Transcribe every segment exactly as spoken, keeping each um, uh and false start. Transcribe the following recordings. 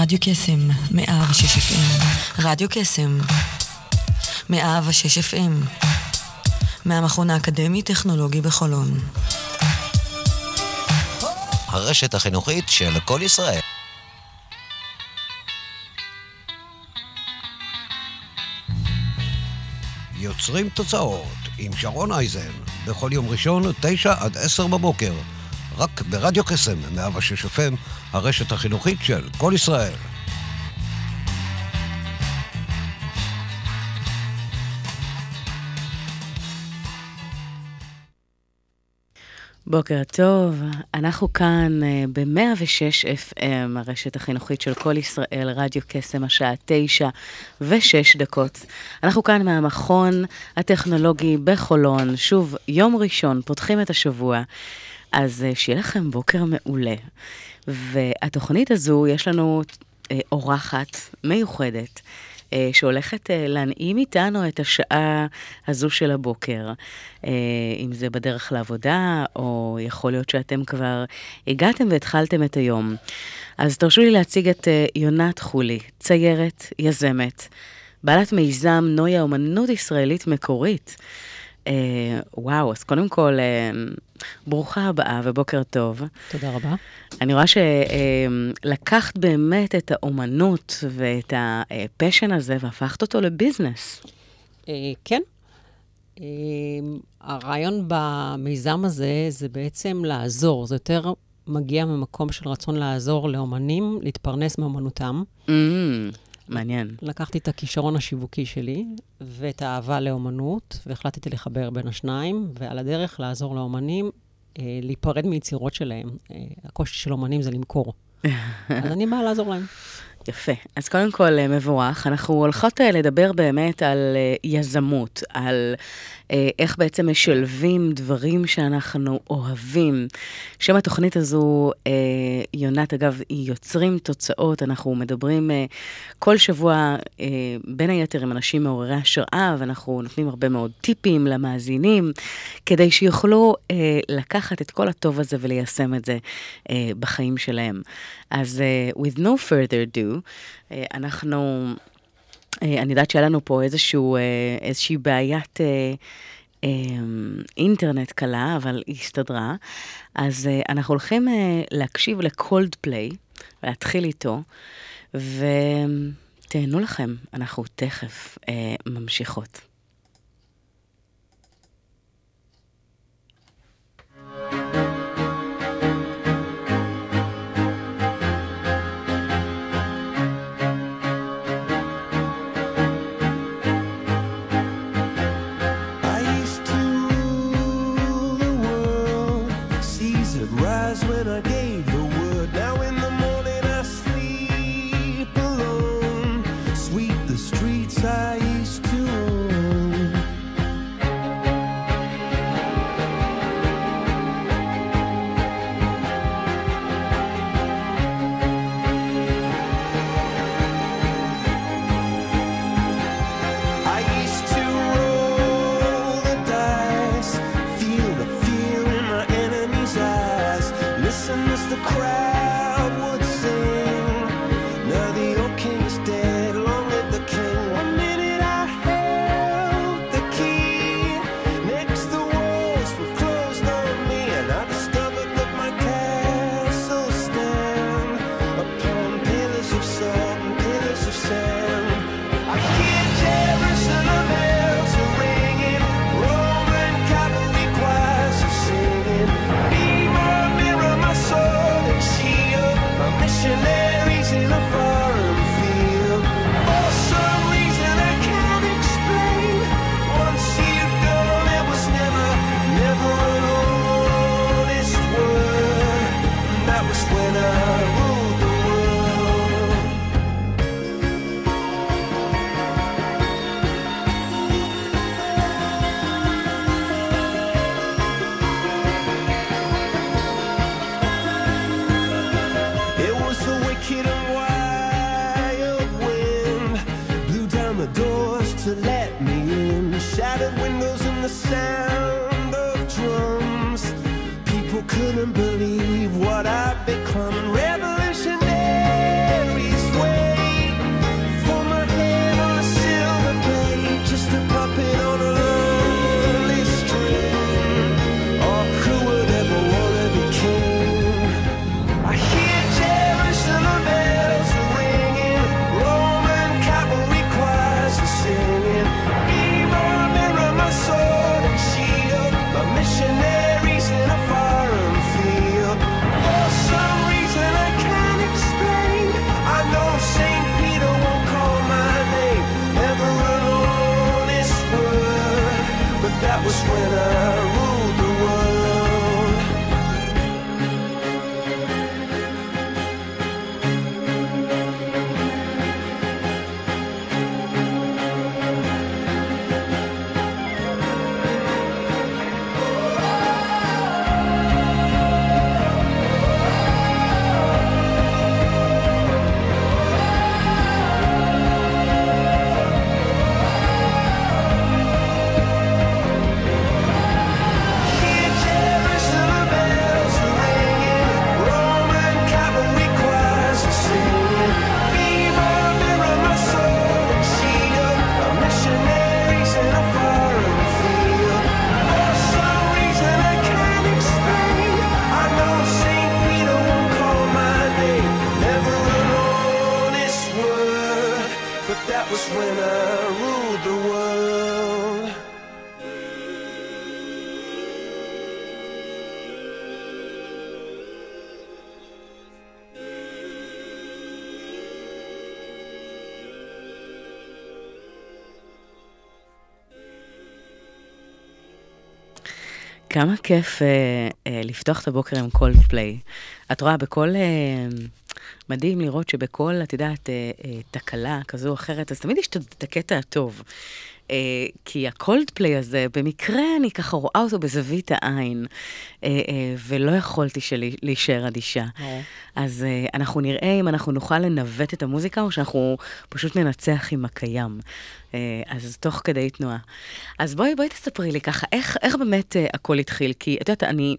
רדיו קסם מאה ושש אף אם, רדיו קסם מאה ושש אף אם, מהמכון האקדמי טכנולוגי בחולון, הרשת החינוכית של כל ישראל. יוצרים תוצאות עם שרון אייזן, בכל יום ראשון תשע עד עשר בבוקר, רק ברדיו קסם מאה ושש אף אם, הרשת החינוכית של כל ישראל. בוקר טוב, אנחנו כאן ב-מאה ושש אף אם, הרשת החינוכית של כל ישראל, רדיו קסם, השעה תשע ושש דקות. אנחנו כאן מהמכון הטכנולוגי בחולון, שוב, יום ראשון, פותחים את השבוע, אז שיהיה לכם בוקר מעולה. והתוכנית הזו, יש לנו אורחת מיוחדת, שהולכת להנעים איתנו את השעה הזו של הבוקר, אם זה בדרך לעבודה, או יכול להיות שאתם כבר הגעתם והתחלתם את היום. אז תרשו לי להציג את יונת חולי, ציירת, יזמת, בעלת מיזם נויה, אומנות ישראלית מקורית. וואו, אז קודם כל, ברוכה הבאה ובוקר טוב. תודה רבה. אני רואה שלקחת באמת את האומנות ואת הפשן הזה והפכת אותו לביזנס. כן. הרעיון במיזם הזה זה בעצם לעזור. זה יותר מגיע ממקום של רצון לעזור לאומנים, להתפרנס מאומנותם. מעניין. לקחתי את הכישרון השיווקי שלי, ואת האהבה לאומנות, והחלטתי לחבר בין השניים, ועל הדרך לעזור לאומנים, אה, להיפרד מיצירות שלהם. אה, הקושי של אומנים זה למכור. אז אני באה לעזור להם. יפה. אז קודם כל, מבורך. אנחנו הולכות לדבר באמת על יזמות, על איך בעצם משלבים דברים שאנחנו אוהבים. שם התוכנית הזו, יונת, אגב, היא יוצרים תוצאות. אנחנו מדברים כל שבוע, בין היתר, עם אנשים מעוררי השראה, ואנחנו נותנים הרבה מאוד טיפים למאזינים, כדי שיוכלו לקחת את כל הטוב הזה וליישם את זה בחיים שלהם. אז with no further ado, אנחנו, אני יודעת שהיה לנו פה איזשהו, איזושהי בעיית אינטרנט קלה, אבל היא הסתדרה, אז אנחנו הולכים להקשיב לקולדפליי, להתחיל איתו, ותהנו לכם, אנחנו תכף ממשיכות. Couldn't believe what I've become. Revolutionaries. כמה כיף uh, uh, לפתוח את הבוקר עם Coldplay. את רואה בכל... Uh, מדהים לראות שבכל, את יודעת, uh, uh, תקלה כזו או אחרת, אז תמיד יש את הקטע הטוב. Uh, כי ה-Coldplay הזה, במקרה אני ככה רואה אותו בזווית העין, uh, uh, ולא יכולתי שלי, להישאר אדישה. Yeah. אז uh, אנחנו נראה אם אנחנו נוכל לנווט את המוזיקה, או שאנחנו פשוט ננצח עם הקיים. Uh, אז תוך כדי תנועה. אז בואי, בואי תספרי לי ככה, איך, איך באמת uh, הכל התחיל? כי את יודעת, אני...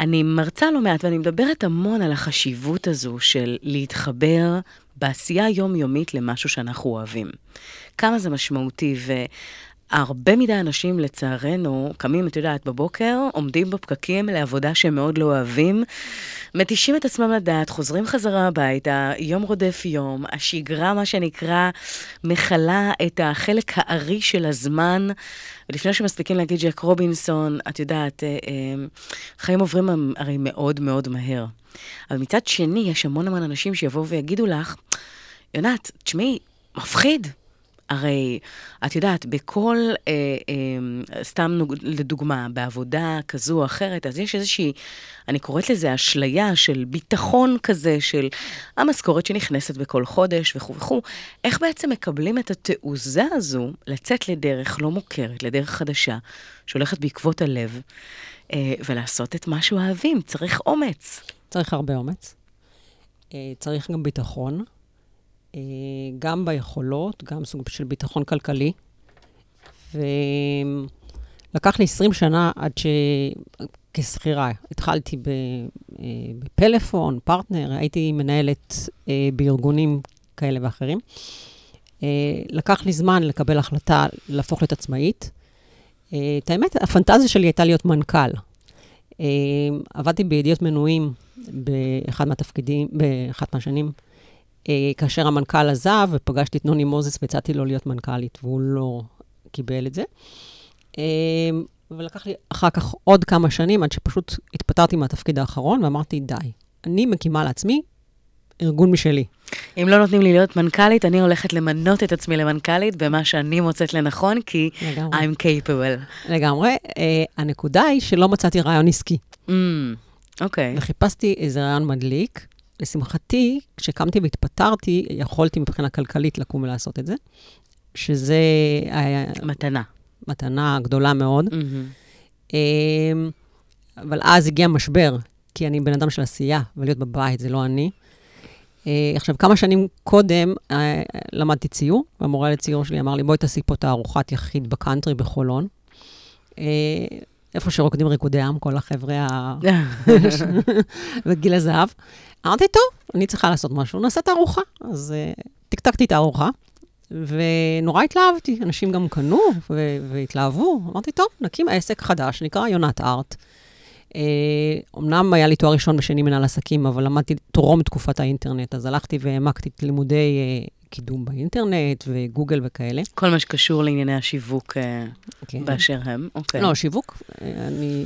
אני מרצה לא מעט, ואני מדברת המון על החשיבות הזו של להתחבר בעשייה יומיומית למשהו שאנחנו אוהבים. כמה זה משמעותי, והרבה מדי אנשים לצערנו קמים, את יודעת, בבוקר, עומדים בפקקים לעבודה שהם מאוד לא אוהבים, מתישים את עצמם לדעת, חוזרים חזרה הביתה, יום רודף יום, השגרה, מה שנקרא, מחלה את החלק הארי של הזמן, ולפני שמספיקים להגיד ג'ק רובינסון, את יודעת, חיים עוברים הרי מאוד מאוד מהר. אבל מצד שני, יש המון המון אנשים שיבואו ויגידו לך, יונת, תשמעי, מפחיד. הרי, את יודעת, בכל, אה, אה, סתם לדוגמה, בעבודה כזו או אחרת, אז יש איזושהי, אני קוראת לזה אשליה של ביטחון כזה, של המשכורת שנכנסת בכל חודש וכו' וכו'. איך בעצם מקבלים את התעוזה הזו לצאת לדרך לא מוכרת, לדרך חדשה, שהולכת בעקבות הלב, אה, ולעשות את מה שאוהבים? צריך אומץ. צריך הרבה אומץ. אה, צריך גם ביטחון. גם ביכולות, גם סוג של ביטחון כלכלי. ולקח לי עשרים שנה עד שכסחירה. התחלתי בפלאפון, פרטנר, הייתי מנהלת בארגונים כאלה ואחרים. לקח לי זמן לקבל החלטה להפוך להיות עצמאית. את האמת, הפנטזיה שלי הייתה להיות מנכ"ל. עבדתי בידיעות מנויים באחד מהתפקידים, באחד מהשנים, כאשר המנכ"ל עזב, ופגשתי את נוני מוזס, והצעתי לו להיות מנכ"לית, והוא לא קיבל את זה. ולקח לי אחר כך עוד כמה שנים, עד שפשוט התפטרתי מהתפקיד האחרון, ואמרתי, די, אני מקימה לעצמי ארגון משלי. אם לא נותנים לי להיות מנכ"לית, אני הולכת למנות את עצמי למנכ"לית, במה שאני מוצאת לנכון, כי לגמרי. I'm capable. לגמרי. הנקודה היא שלא מצאתי רעיון עסקי. אוקיי. Mm, okay. וחיפשתי איזה רעיון מדליק, לשמחתי, כשקמתי והתפטרתי, יכולתי מבחינה כלכלית לקום ולעשות את זה, שזה... מתנה. מתנה גדולה מאוד. Mm-hmm. אבל אז הגיע משבר, כי אני בן אדם של עשייה, ולהיות בבית זה לא אני. עכשיו, כמה שנים קודם למדתי ציור, והמורה לציור שלי אמר לי, בואי תעשי פה את הארוחת יחיד בקאנטרי בחולון. איפה שרוקדים ריקודי עם, כל החבר'ה בגיל הזהב. אמרתי, טוב, אני צריכה לעשות משהו, נעשה את הארוחה. אז uh, תקתקתי את הארוחה, ונורא התלהבתי. אנשים גם קנו ו- והתלהבו. אמרתי, טוב, נקים עסק חדש, נקרא יונת ארט. Uh, אמנם היה לי תואר ראשון בשני מנהל עסקים, אבל למדתי תרום תקופת האינטרנט, אז הלכתי והעמקתי את לימודי uh, קידום באינטרנט וגוגל וכאלה. כל מה שקשור לענייני השיווק uh, okay. באשר הם. Okay. לא, שיווק, uh, אני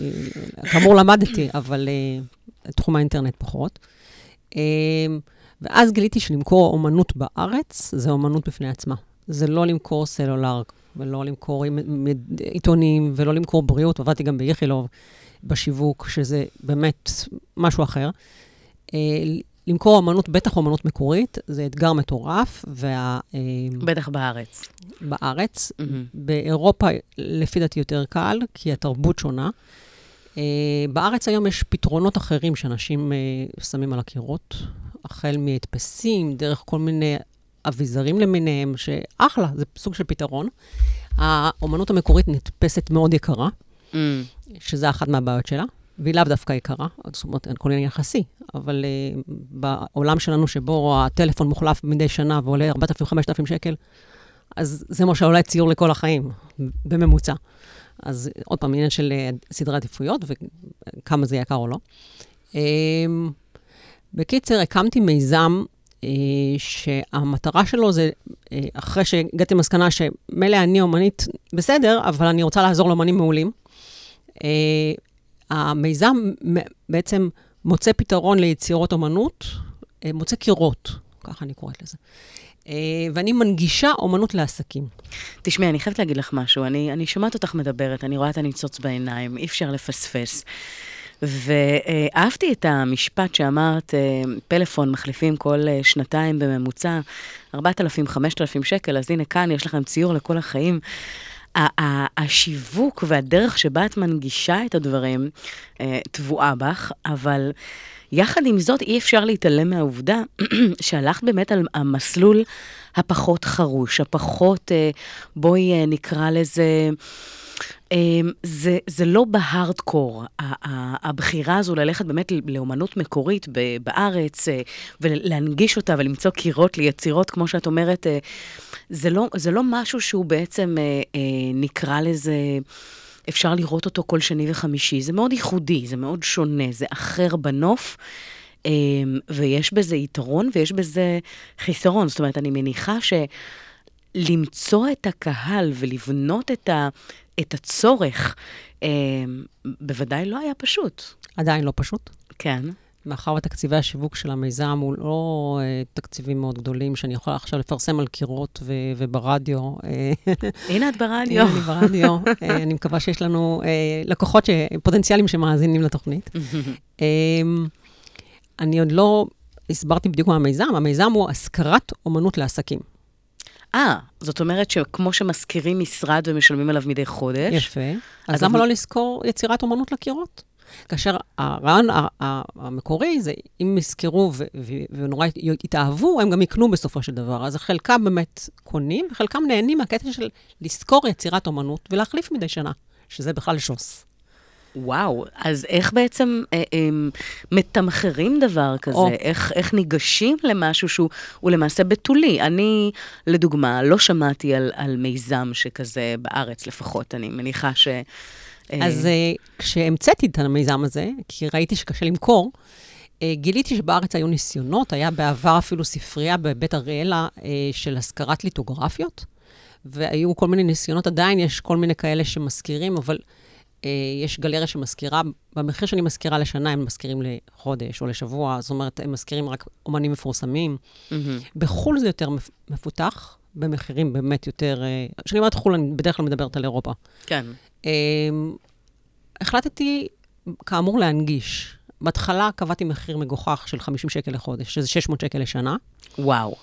כאמור למדתי, אבל uh, תחום האינטרנט פחות. ואז גיליתי שלמכור אומנות בארץ, זה אומנות בפני עצמה. זה לא למכור סלולר, ולא למכור עיתונים, ולא למכור בריאות, עבדתי גם ביחילוב בשיווק, שזה באמת משהו אחר. למכור אומנות, בטח אומנות מקורית, זה אתגר מטורף, וה... בטח בארץ. בארץ. באירופה, לפי דעתי יותר קל, כי התרבות שונה. Uh, בארץ היום יש פתרונות אחרים שאנשים uh, שמים על הקירות, החל מהדפסים, דרך כל מיני אביזרים למיניהם, שאחלה, זה סוג של פתרון. האומנות המקורית נדפסת מאוד יקרה, mm. שזה אחת מהבעיות שלה, והיא לאו דווקא יקרה, זאת אומרת, כל עניין יחסי, אבל uh, בעולם שלנו שבו הטלפון מוחלף מדי שנה ועולה ארבעת אלפים חמשת אלפים שקל, אז זה מה שעולה ציור לכל החיים, בממוצע. אז עוד פעם, עניין של סדרי עדיפויות, וכמה זה יקר או לא. בקיצר, הקמתי מיזם שהמטרה שלו זה, אחרי שהגעתי למסקנה שמלא אני אומנית בסדר, אבל אני רוצה לעזור לאומנים מעולים. המיזם בעצם מוצא פתרון ליצירות אומנות, מוצא קירות, ככה אני קוראת לזה. ואני מנגישה אומנות לעסקים. תשמעי, אני חייבת להגיד לך משהו, אני, אני שומעת אותך מדברת, אני רואה את הניצוץ בעיניים, אי אפשר לפספס. ואהבתי את המשפט שאמרת, פלאפון מחליפים כל שנתיים בממוצע, ארבעת אלפים עד חמשת אלפים שקל, אז הנה כאן יש לכם ציור לכל החיים. השיווק והדרך שבה את מנגישה את הדברים תבועה בך, אבל יחד עם זאת אי אפשר להתעלם מהעובדה שהלכת באמת על המסלול הפחות חרוש, הפחות, בואי נקרא לזה, זה, זה לא בהארדקור, הבחירה הזו ללכת באמת לאומנות מקורית בארץ, ולהנגיש אותה ולמצוא קירות ליצירות, כמו שאת אומרת, זה לא, זה לא משהו שהוא בעצם נקרא לזה, אפשר לראות אותו כל שני וחמישי, זה מאוד ייחודי, זה מאוד שונה, זה אחר בנוף, ויש בזה יתרון ויש בזה חיסרון, זאת אומרת, אני מניחה שלמצוא את הקהל ולבנות את ה... את הצורך, אה, בוודאי לא היה פשוט. עדיין לא פשוט. כן. מאחר ותקציבי השיווק של המיזם הוא לא אה, תקציבים מאוד גדולים, שאני יכולה עכשיו לפרסם על קירות ו- וברדיו. הנה את ברדיו. הנה אני ברדיו. אה, אני מקווה שיש לנו אה, לקוחות ש- פוטנציאלים שמאזינים לתוכנית. אה, אני עוד לא הסברתי בדיוק מה המיזם. המיזם הוא השכרת אומנות לעסקים. אה, זאת אומרת שכמו שמזכירים משרד ומשלמים עליו מדי חודש. יפה. אז, אז למה לא לזכור יצירת אומנות לקירות? כאשר הרעיון המקורי זה, אם יזכרו ו- ו- ונורא יתאהבו, הם גם יקנו בסופו של דבר. אז חלקם באמת קונים, וחלקם נהנים מהקטע של לזכור יצירת אומנות ולהחליף מדי שנה, שזה בכלל שוס. וואו, אז איך בעצם אה, אה, מתמחרים דבר כזה? Oh. איך, איך ניגשים למשהו שהוא למעשה בטולי? אני, לדוגמה, לא שמעתי על, על מיזם שכזה בארץ לפחות, אני מניחה ש... אה... אז אה, כשהמצאתי את המיזם הזה, כי ראיתי שקשה למכור, אה, גיליתי שבארץ היו ניסיונות, היה בעבר אפילו ספרייה בבית אריאלה אה, של השכרת ליטוגרפיות, והיו כל מיני ניסיונות, עדיין יש כל מיני כאלה שמזכירים, אבל... יש גלריה שמזכירה, במחיר שאני מזכירה לשנה, הם מזכירים לחודש או לשבוע, זאת אומרת, הם מזכירים רק אומנים מפורסמים. Mm-hmm. בחול זה יותר מפותח, במחירים באמת יותר... כשאני אומרת חול, אני בדרך כלל מדברת על אירופה. כן. החלטתי, כאמור, להנגיש. בהתחלה קבעתי מחיר מגוחך של חמישים שקל לחודש, שזה שש מאות שקל לשנה. וואו.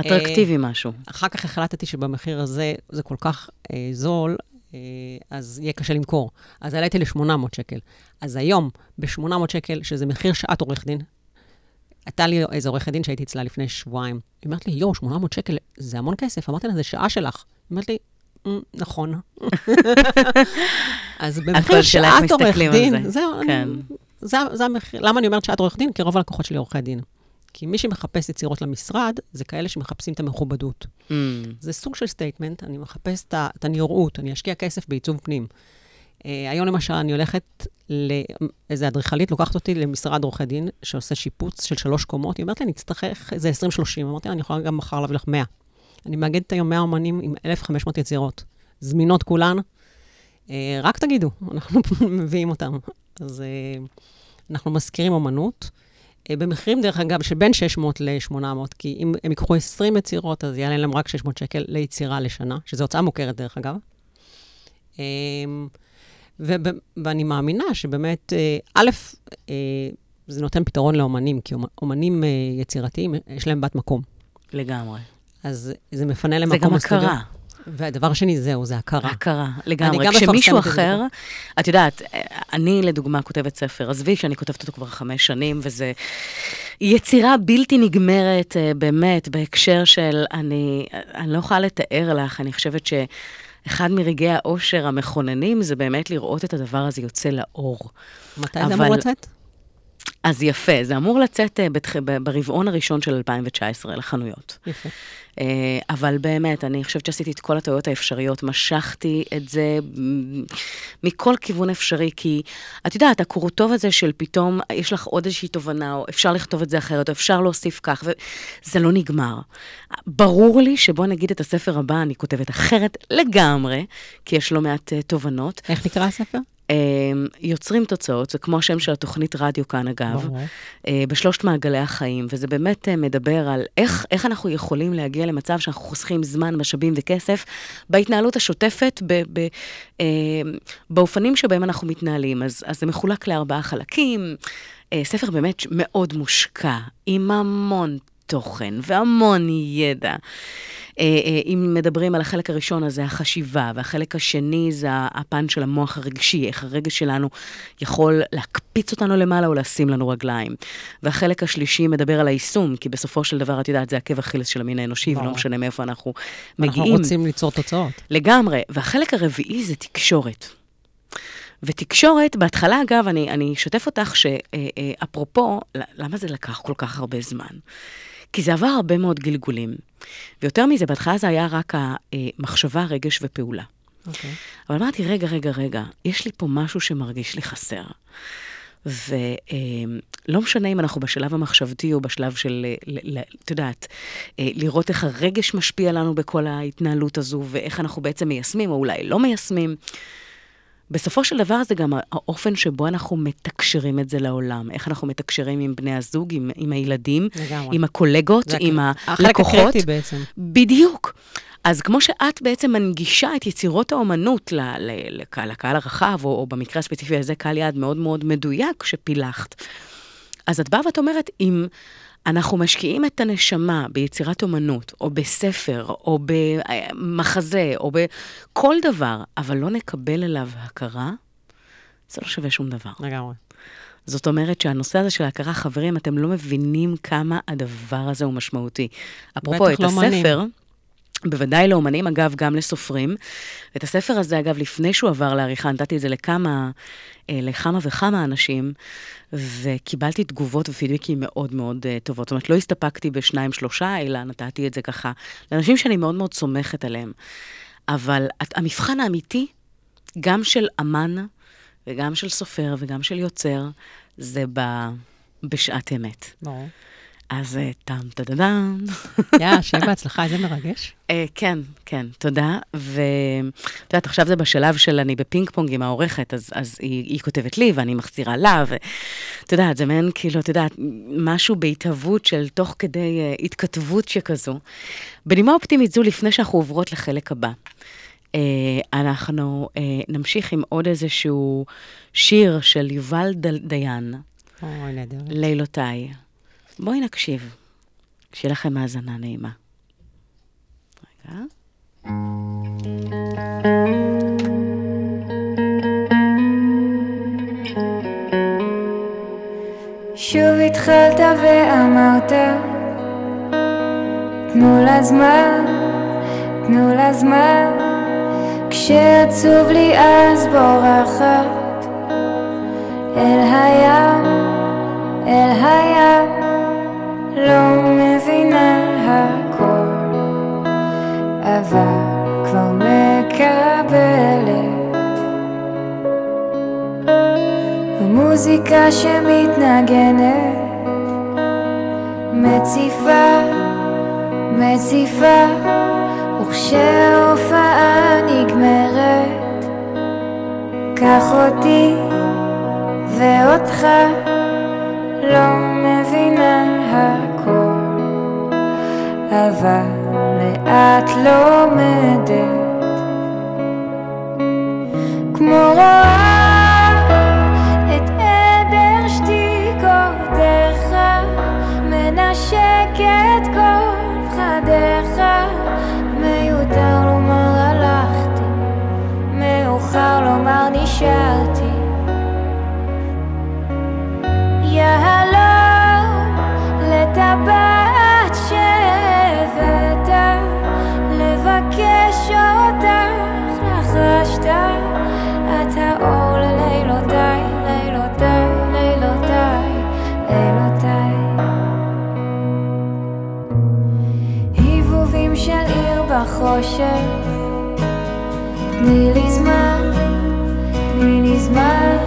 אטרקטיבי משהו. אחר כך החלטתי שבמחיר הזה, זה כל כך זול, אז יהיה קשה למכור. אז עליתי ל-שמונה מאות שקל. אז היום, ב-שמונה מאות שקל, שזה מחיר שעת עורך דין, הייתה לי איזו עורך דין שהייתי אצלה לפני שבועיים. היא אמרת לי, יו, שמונה מאות שקל, זה המון כסף. אמרתי לה, זה שעה שלך. היא אמרת לי, נכון. אז במחיר שעת עורך דין, זה המחיר. למה אני אומרת שעת עורך דין? כי רוב הלקוחות שלי עורכי דין. כי מי שמחפש יצירות למשרד, זה כאלה שמחפשים את המכובדות. Mm. זה סוג של סטייטמנט, אני מחפש את הנראות, אני אשקיע כסף בעיצוב פנים. Uh, היום למשל, אני הולכת לאיזו אדריכלית, לוקחת אותי למשרד עורכי דין, שעושה שיפוץ של שלוש קומות, היא אומרת לי, אני אצטרך, זה עשרים שלושים, אמרתי, אני יכולה גם מחר להביא לך מאה. אני מאגדת היום מאה אומנים עם אלף וחמש מאות יצירות, זמינות כולן, uh, רק תגידו, אנחנו מביאים אותם. אז uh, אנחנו מזכירים אומנות, במחירים, דרך אגב, שבין שש מאות עד שמונה מאות, כי אם הם יקחו עשרים יצירות, אז יעלה להם רק שש מאות שקל ליצירה לשנה, שזו הוצאה מוכרת, דרך אגב. ואני מאמינה שבאמת, א', זה נותן פתרון לאומנים, כי אומנים יצירתיים, יש להם בת מקום. לגמרי. אז זה מפנה למקום הסטודיו. זה גם הכרה. והדבר השני זהו, זה הכרה. הכרה, לגמרי. כשמישהו אחר, את יודעת, אני לדוגמה כותבת ספר, עזבי שאני כותבת אותו כבר חמש שנים, וזה יצירה בלתי נגמרת, באמת, בהקשר של, אני, אני לא יכולה לתאר לך, אני חושבת שאחד מרגעי האושר המכוננים, זה באמת לראות את הדבר הזה יוצא לאור. מתי זה אמור לצאת? אז יפה, זה אמור לצאת ברבעון הראשון של אלפיים תשע עשרה לחנויות. יפה. אבל באמת, אני חושבת שעשיתי את כל הטעויות האפשריות, משכתי את זה מכל כיוון אפשרי, כי את יודעת, הקורטוב הזה של פתאום, יש לך עוד איזושהי תובנה, או אפשר לכתוב את זה אחרת, או אפשר להוסיף כך, וזה לא נגמר. ברור לי שבוא נגיד את הספר הבא, אני כותבת אחרת לגמרי, כי יש לו מעט תובנות. איך נקרא הספר? יוצרים תוצאות, זה כמו השם של התוכנית רדיו כאן אגב, בשלושת מעגלי החיים, וזה באמת מדבר על איך, איך אנחנו יכולים להגיע למצב שאנחנו חוסכים זמן, משאבים וכסף, בהתנהלות השוטפת, ב, ב, אה, באופנים שבהם אנחנו מתנהלים. אז, אז זה מחולק לארבעה חלקים, אה, ספר באמת מאוד מושקע, עם המון תוכן והמון ידע. אם מדברים על החלק הראשון, אז זה החשיבה, והחלק השני זה הפן של המוח הרגשי, איך הרגש שלנו יכול להקפיץ אותנו למעלה או לשים לנו רגליים. והחלק השלישי מדבר על היישום, כי בסופו של דבר, את יודעת, זה עקב אכילס של המין האנושי, ולא משנה מאיפה אנחנו מגיעים. אנחנו רוצים ליצור תוצאות. לגמרי. והחלק הרביעי זה תקשורת. ותקשורת, בהתחלה אגב, אני, אני שותף אותך שאפרופו, למה זה לקח כל כך הרבה זמן? כי זה עבר הרבה מאוד גלגולים. ויותר מזה, בהתחלה זה היה רק המחשבה, רגש ופעולה. אוקיי. אבל אמרתי, רגע, רגע, רגע, יש לי פה משהו שמרגיש לי חסר. ולא משנה אם אנחנו בשלב המחשבתי או בשלב של, את יודעת, לראות איך הרגש משפיע לנו בכל ההתנהלות הזו, ואיך אנחנו בעצם מיישמים או אולי לא מיישמים. בסופו של דבר זה גם האופן שבו אנחנו מתקשרים את זה לעולם. איך אנחנו מתקשרים עם בני הזוג, עם, עם הילדים, לגמרי. עם הקולגות, עם הלקוחות. בדיוק. אז כמו שאת בעצם מנגישה את יצירות האומנות לקהל, לקהל הרחב, או, או במקרה הספציפי הזה, קהל יעד מאוד מאוד מדויק שפילחת. אז את באה ואת אומרת, אם אנחנו משקיעים את הנשמה ביצירת אומנות, או בספר, או במחזה, או בכל דבר, אבל לא נקבל אליו הכרה, זה לא שווה שום דבר. לגמרי. זאת אומרת שהנושא הזה של ההכרה, חברים, אתם לא מבינים כמה הדבר הזה הוא משמעותי. אפרופו, את הספר, בוודאי לאומנים, אגב, גם לסופרים. את הספר הזה, אגב, לפני שהוא עבר לעריכה, נתתי את זה לכמה, לכמה וכמה אנשים, וקיבלתי תגובות ופידבקים מאוד מאוד טובות. זאת אומרת, לא הסתפקתי בשניים, שלושה, אלא נתתי את זה ככה. לאנשים שאני מאוד מאוד סומכת עליהם. אבל המבחן האמיתי, גם של אמן, וגם של סופר, וגם של יוצר, זה בשעת אמת. ברור. אז טאם טדדם. יא, שיהיה בהצלחה, זה מרגש. כן, כן, תודה. ואת יודעת, עכשיו זה בשלב של אני בפינג פונג עם העורכת, אז היא כותבת לי ואני מחזירה לה, ואת יודעת, זה מעין כאילו, את יודעת, משהו בהתהוות של תוך כדי התכתבות שכזו. בנימה אופטימית זו, לפני שאנחנו עוברות לחלק הבא, אנחנו נמשיך עם עוד איזשהו שיר של יובל דיין. אוי, נדיר. לילותיי. בואי נקשיב, שיהיה לכם האזנה נעימה. רגע. שוב התחלת ואמרת, תנו לה זמן, תנו לה זמן, כשעצוב לי אז בורחת, אל הים, אל הים. לא מבינה הכל, אבל כבר מקבלת. המוזיקה שמתנגנת מציפה, מציפה, וכשהופעה נגמרת, קח אותי ואותך, לא מבינה הכל, אבל לאט לומדת, כמו רואה את עדר שתיקותיך, מנשקת כל חדיך, מיותר לומר הלכתי, מאוחר לומר נשארתי, יהלום לטבעת של כשאותך נחשת את האור ללילותיי, לילותיי, לילותיי, לילותיי. היבובים של עיר בחושך, תני לי זמן, תני לי זמן,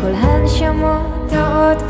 כל הנשמות האות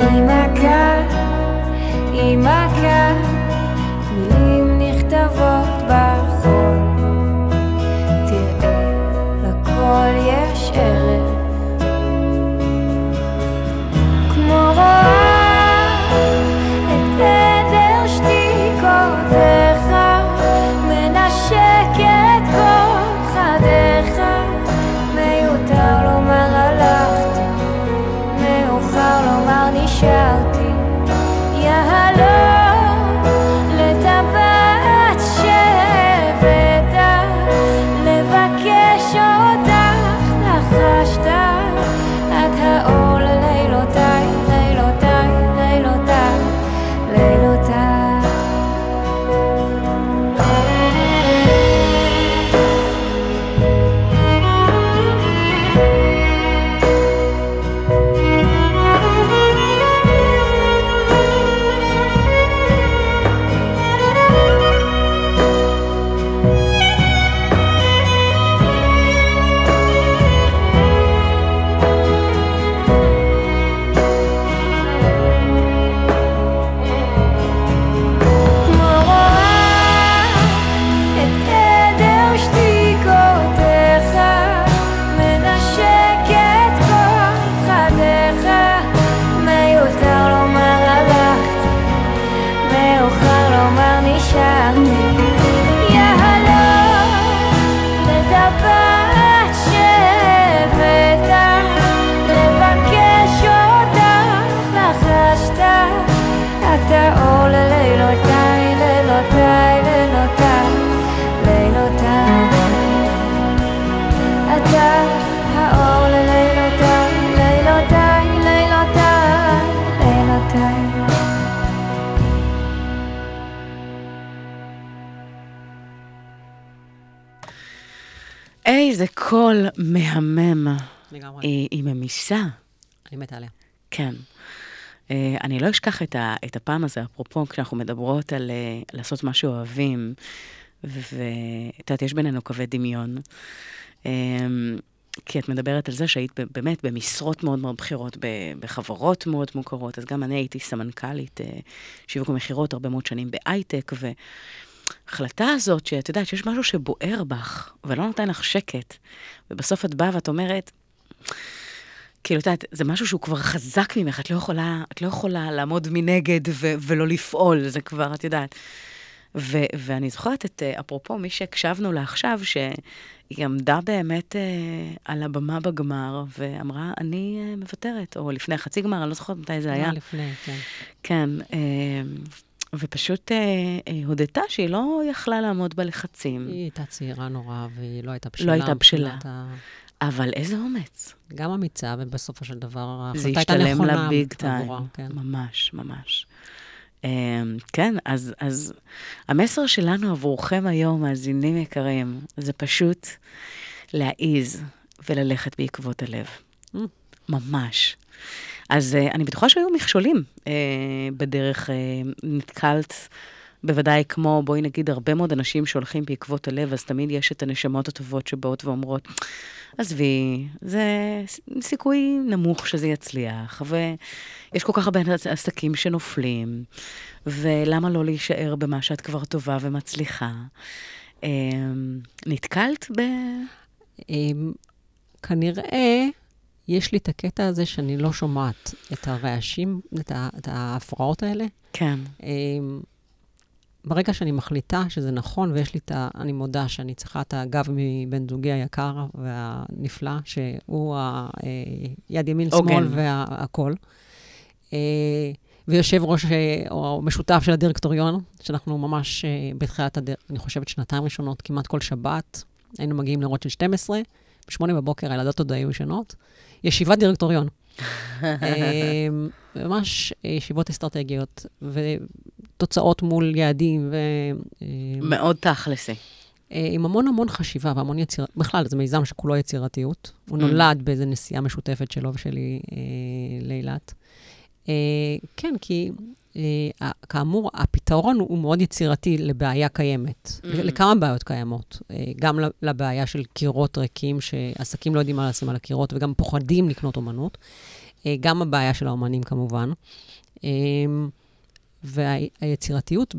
עם הקל, עם הקל, מילים נכתבות בחול, תראה זה קול מהמם. היא, היא ממיסה. אני מתה עליה. כן. אני לא אשכח את, ה, את הפעם הזה, אפרופו, כשאנחנו מדברות על לעשות מה שאוהבים, ואת יודעת, יש בינינו קווי דמיון. כי את מדברת על זה שהיית באמת במשרות מאוד מאוד בחירות, בחברות מאוד מוכרות, אז גם אני הייתי סמנכלית שיווק ומכירות הרבה מאוד שנים בהייטק, וההחלטה הזאת שאת יודעת שיש משהו שבוער בך, ולא נותן לך שקט, ובסוף את באה ואת אומרת, כאילו, את יודעת, זה משהו שהוא כבר חזק ממך, את לא יכולה, את לא יכולה לעמוד מנגד ו- ולא לפעול, זה כבר, את יודעת. ו- ואני זוכרת את, אפרופו, מי שהקשבנו לה עכשיו, שהיא עמדה באמת אה, על הבמה בגמר, ואמרה, אני אה, מוותרת, או לפני חצי גמר, אני לא זוכרת מתי זה היה. לפני, כן. כן, אה, ופשוט אה, אה, הודתה שהיא לא יכלה לעמוד בלחצים. היא הייתה צעירה נורא, והיא לא הייתה בשלה. לא הייתה בשלה. אבל איזה אומץ. גם אמיצה, ובסופו של דבר, ההחלטה הייתה נכונה. זה השתלם לביג טיים. ממש, ממש. כן, אז, אז המסר שלנו עבורכם היום, מאזינים יקרים, זה פשוט להעיז וללכת בעקבות הלב. ממש. אז אני בטוחה שהיו מכשולים בדרך, נתקלת, בוודאי כמו, בואי נגיד, הרבה מאוד אנשים שהולכים בעקבות הלב, אז תמיד יש את הנשמות הטובות שבאות ואומרות, עזבי, זה סיכוי נמוך שזה יצליח, ויש כל כך הרבה עסקים שנופלים, ולמה לא להישאר במה שאת כבר טובה ומצליחה? נתקלת ב... כנראה... יש לי את הקטע הזה שאני לא שומעת את הרעשים, את ההפרעות האלה. כן. ברגע שאני מחליטה שזה נכון, ויש לי את ה... אני מודה שאני צריכה את הגב מבן זוגי היקר והנפלא, שהוא ה... יד ימין okay. שמאל והכל. ויושב ראש או משותף של הדירקטוריון, שאנחנו ממש בתחילת, הדיר... אני חושבת שנתיים ראשונות, כמעט כל שבת, היינו מגיעים לראות של שתים עשרה, בשמונה בבוקר הילדות עוד היו ישנות, ישיבת דירקטוריון. ממש ישיבות אסטרטגיות, ותוצאות מול יעדים. ו... מאוד תכלסי. עם המון המון חשיבה והמון יצירתיות. בכלל, זה מיזם שכולו יצירתיות. הוא נולד באיזו נסיעה משותפת שלו ושלי לאילת. כן, כי כאמור, הפתרון הוא מאוד יצירתי לבעיה קיימת, לכמה בעיות קיימות. גם לבעיה של קירות ריקים, שעסקים לא יודעים מה לשים על הקירות, וגם פוחדים לקנות אומנות. גם הבעיה של האומנים, כמובן. והיצירתיות,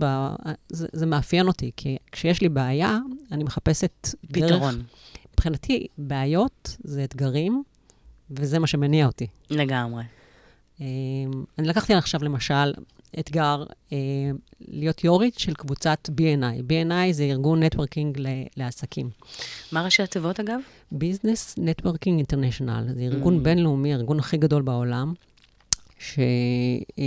זה מאפיין אותי, כי כשיש לי בעיה, אני מחפשת דרך. פתרון. מבחינתי, בעיות זה אתגרים, וזה מה שמניע אותי. לגמרי. אני לקחתי עכשיו, למשל, אתגר להיות יורית של קבוצת בי אן איי. בי אן איי זה ארגון נטוורקינג לעסקים. מה ראשי התיבות, אגב? Business Networking International. זה ארגון בינלאומי, ארגון הכי גדול בעולם, שבעצם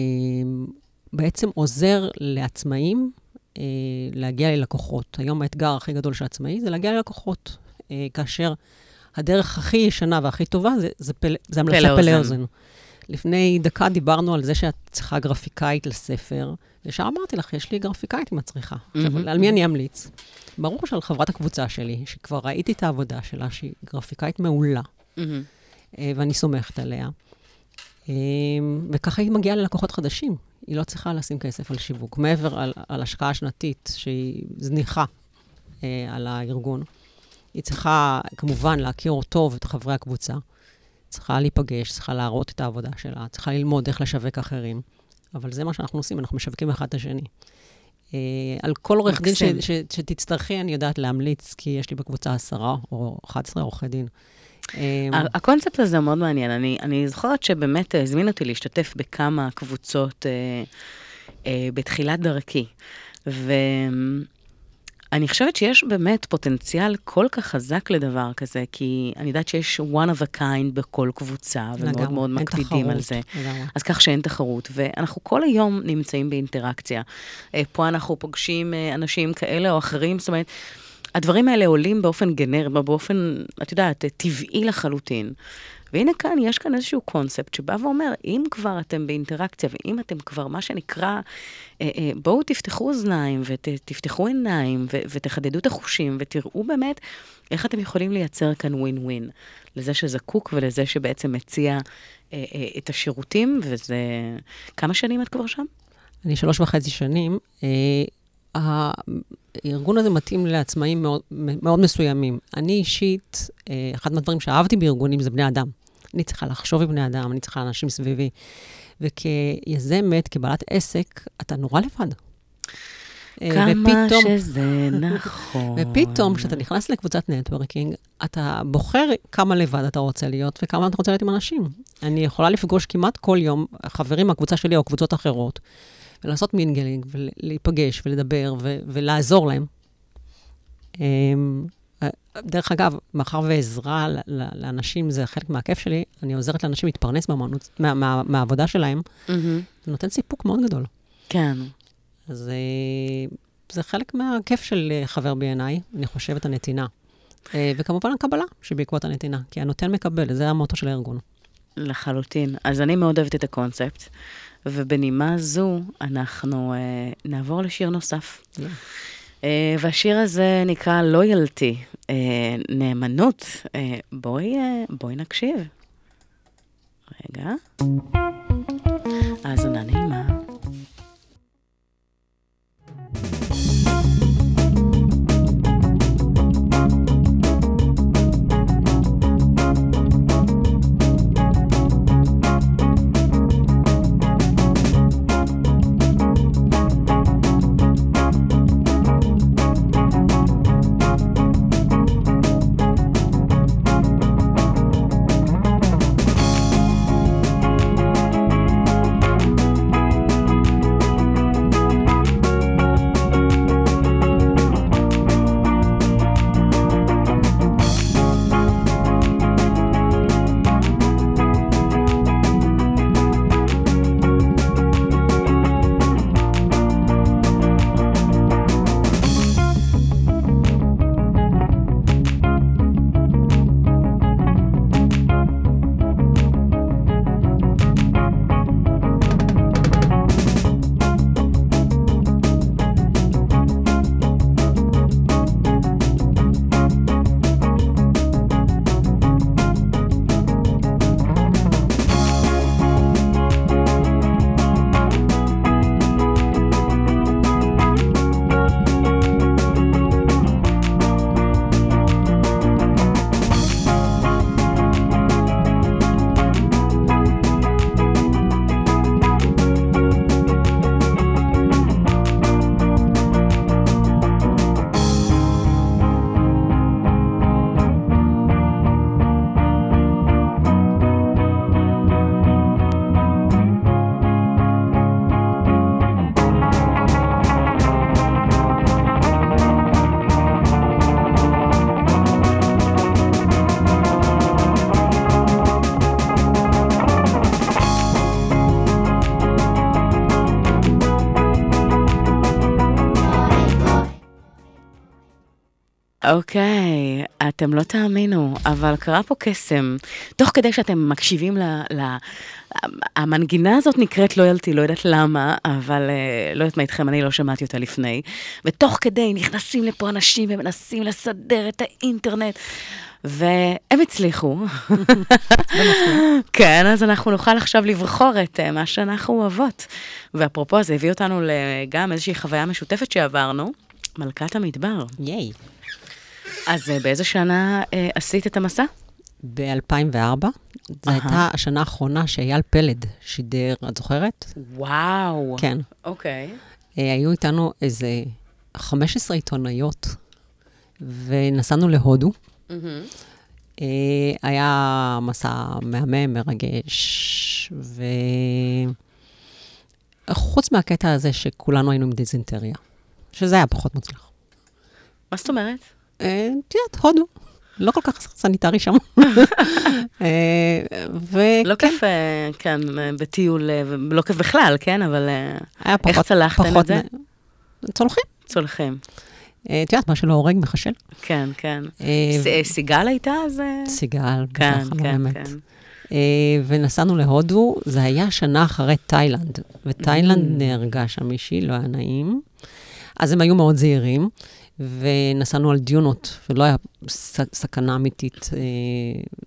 עוזר לעצמאים להגיע ללקוחות. היום האתגר הכי גדול של עצמאי זה להגיע ללקוחות, כאשר הדרך הכי ישנה והכי טובה זה המלצה פלא אוזן. לפני דקה דיברנו על זה שאת צריכה גרפיקאית לספר, ושם אמרתי לך, יש לי גרפיקאית אם את צריכה. עכשיו, על מי אני אמליץ? ברור שעל חברת הקבוצה שלי, שכבר ראיתי את העבודה שלה, שהיא גרפיקאית מעולה, ואני סומכת עליה. וככה היא מגיעה ללקוחות חדשים. היא לא צריכה לשים כסף על שיווק, מעבר על השקעה שנתית, שהיא זניחה על הארגון. היא צריכה, כמובן, להכיר טוב את חברי הקבוצה. צריכה להיפגש, צריכה להראות את העבודה שלה, צריכה ללמוד איך לשווק אחרים. אבל זה מה שאנחנו עושים, אנחנו משווקים אחד את השני. על כל עורך דין שתצטרכי, אני יודעת להמליץ, כי יש לי בקבוצה עשרה או אחת עשרה עורכי דין. הקונספט הזה מאוד מעניין. אני זוכרת שבאמת הזמין אותי להשתתף בכמה קבוצות בתחילת דרכי. ו... אני חושבת שיש באמת פוטנציאל כל כך חזק לדבר כזה, כי אני יודעת שיש one of a kind בכל קבוצה, ומאוד מאוד מקפידים על זה. אז כך שאין תחרות, ואנחנו כל היום נמצאים באינטראקציה. פה אנחנו פוגשים אנשים כאלה או אחרים, זאת אומרת, הדברים האלה עולים באופן גנרי, באופן, את יודעת, טבעי לחלוטין. והנה כאן, יש כאן איזשהו קונספט שבא ואומר, אם כבר אתם באינטראקציה, ואם אתם כבר מה שנקרא, בואו תפתחו אוזניים, ותפתחו עיניים, ותחדדו את החושים, ותראו באמת איך אתם יכולים לייצר כאן ווין-ווין, לזה שזקוק ולזה שבעצם מציע את השירותים, וזה... כמה שנים את כבר שם? אני שלוש וחצי שנים. הארגון הזה מתאים לעצמאים מאוד, מאוד מסוימים. אני אישית, אחד מהדברים שאהבתי בארגונים זה בני אדם. אני צריכה לחשוב עם בני אדם, אני צריכה אנשים סביבי. וכיזמת, כבעלת עסק, אתה נורא לבד. כמה ופתאום, שזה נכון. ופתאום, כשאתה נכנס לקבוצת נטוורקינג, אתה בוחר כמה לבד אתה רוצה להיות, וכמה אתה רוצה להיות עם אנשים. אני יכולה לפגוש כמעט כל יום חברים מהקבוצה שלי או קבוצות אחרות, ולעשות מינגלינג, ולהיפגש, ולדבר, ו- ולעזור להם. דרך אגב, מאחר ועזרה לאנשים, זה חלק מהכיף שלי, אני עוזרת לאנשים להתפרנס מהמנות, מה, מה, מהעבודה שלהם, mm-hmm. זה נותן סיפוק מאוד גדול. כן. אז זה חלק מהכיף של חבר בעיניי, אני חושבת הנתינה. וכמובן הקבלה שבעקבות הנתינה, כי הנותן מקבל, זה המוטו של הארגון. לחלוטין. אז אני מאוד אוהבת את הקונספט. ובנימה זו אנחנו uh, נעבור לשיר נוסף. Yeah. Uh, והשיר הזה נקרא לויאלטי, uh, נאמנות. Uh, בואי, uh, בואי נקשיב. רגע. אז נעימה. אוקיי, okay, אתם לא תאמינו, אבל קרה פה קסם. תוך כדי שאתם מקשיבים ל... ל... המנגינה הזאת נקראת לויאלטי, לא יודעת למה, אבל לא יודעת מה איתכם, אני לא שמעתי אותה לפני. ותוך כדי נכנסים לפה אנשים ומנסים לסדר את האינטרנט, והם הצליחו. כן, אז אנחנו נוכל עכשיו לבחור את מה שאנחנו אוהבות. ואפרופו, זה הביא אותנו גם איזושהי חוויה משותפת שעברנו, מלכת המדבר. ייי. אז באיזה שנה אה, עשית את המסע? ב-אלפיים וארבע. זו הייתה השנה האחרונה שאייל פלד שידר, את זוכרת? וואו. כן. אוקיי. אה, היו איתנו איזה חמש עשרה עיתונאיות, ונסענו להודו. Mm-hmm. אה, היה מסע מהמם, מרגש, ו... חוץ מהקטע הזה שכולנו היינו עם דיזנטריה, שזה היה פחות מוצלח. מה זאת אומרת? תיאת, הודו. לא כל כך סניטרי שם. לא כיף, כן, בטיול, לא כיף בכלל, כן, אבל איך צלחתם את זה? צולחים. צולחים. תיאת, מה שלא הורג מחשל. כן, כן. סיגל הייתה אז? סיגל, כן, כן, כן. ונסענו להודו, זה היה שנה אחרי תאילנד, ותאילנד נהרגה שם מישהי, לא היה נעים. אז הם היו מאוד זהירים, ונסענו על דיונות, ולא היה סכנה אמיתית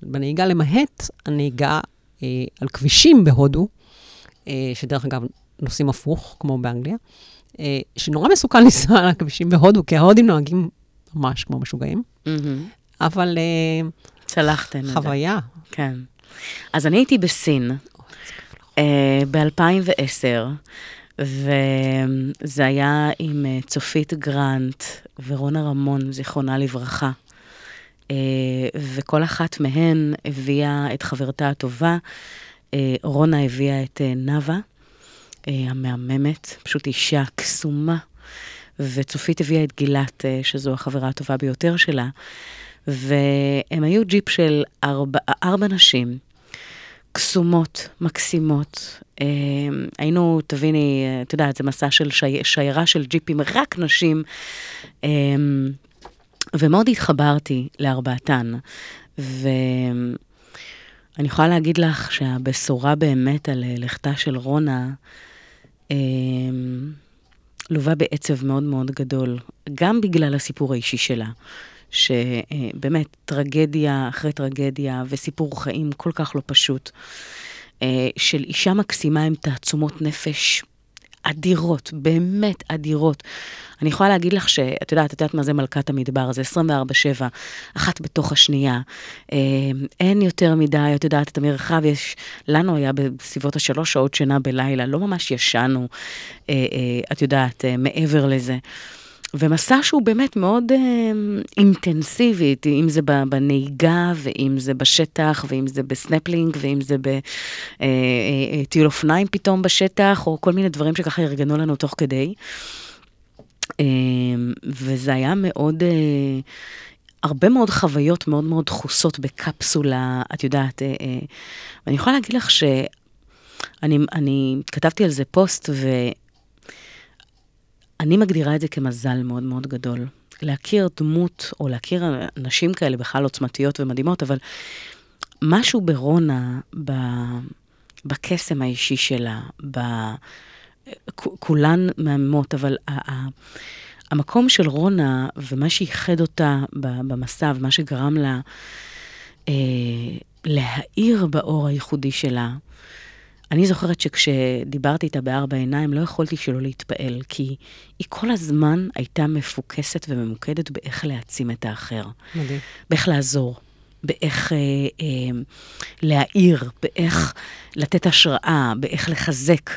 בנהיגה, למעט הנהיגה על כבישים בהודו, שדרך אגב נוסעים הפוך, כמו באנגליה, שנורא מסוכן לנסוע על הכבישים בהודו, כי ההודים נוהגים ממש כמו משוגעים, אבל חוויה. כן. אז אני הייתי בסין, ב-אלפיים ועשר, וזה היה עם צופית גרנט ורונה רמון, זיכרונה לברכה. וכל אחת מהן הביאה את חברתה הטובה. רונה הביאה את נאווה, המאממת, פשוט אישה קסומה. וצופית הביאה את גילת, שזו החברה הטובה ביותר שלה. והם היו ג'יפ של ארבע, ארבע נשים, קסומות, מקסימות. אה, היינו, תביני, אתה יודע, זה מסע של שי, שיירה של ג'יפים, רק נשים. אה, ומאוד התחברתי לארבעתן. ואני יכולה להגיד לך שהבשורה באמת על לכתה של רונה, אה, לובה בעצב מאוד מאוד גדול, גם בגלל הסיפור האישי שלה. שבאמת טרגדיה אחרי טרגדיה, וסיפור חיים כל כך לא פשוט, של אישה מקסימה עם תעצומות נפש אדירות, באמת אדירות. אני יכולה להגיד לך שאת יודעת, את יודעת מה זה מלכת המדבר, זה עשרים וארבע שבע, אחת בתוך השנייה, אין יותר מדי, את יודעת, את המרחב, יש, לנו היה בסביבות השלוש שעות שינה בלילה, לא ממש ישנו, את יודעת, מעבר לזה. ומסע שהוא באמת מאוד אינטנסיבי, אם זה בנהיגה, ואם זה בשטח, ואם זה בסנפלינג, ואם זה בטיול אופניים פתאום בשטח, או כל מיני דברים שככה ארגנו לנו תוך כדי. וזה היה מאוד, הרבה מאוד חוויות מאוד מאוד דחוסות בקפסולה, את יודעת. ואני יכולה להגיד לך שאני כתבתי על זה פוסט, ו... אני מגדירה את זה כמזל מאוד מאוד גדול. להכיר דמות, או להכיר נשים כאלה בכלל עוצמתיות ומדהימות, אבל משהו ברונה, בקסם האישי שלה, כולן מהממות, אבל המקום של רונה, ומה שייחד אותה במסע, ומה שגרם לה להאיר באור הייחודי שלה, אני זוכרת שכשדיברתי איתה בארבע עיניים, לא יכולתי שלא להתפעל, כי היא כל הזמן הייתה מפוקסת וממוקדת באיך להעצים את האחר. מדהים. באיך לעזור, באיך אה, אה, להעיר, באיך לתת השראה, באיך לחזק.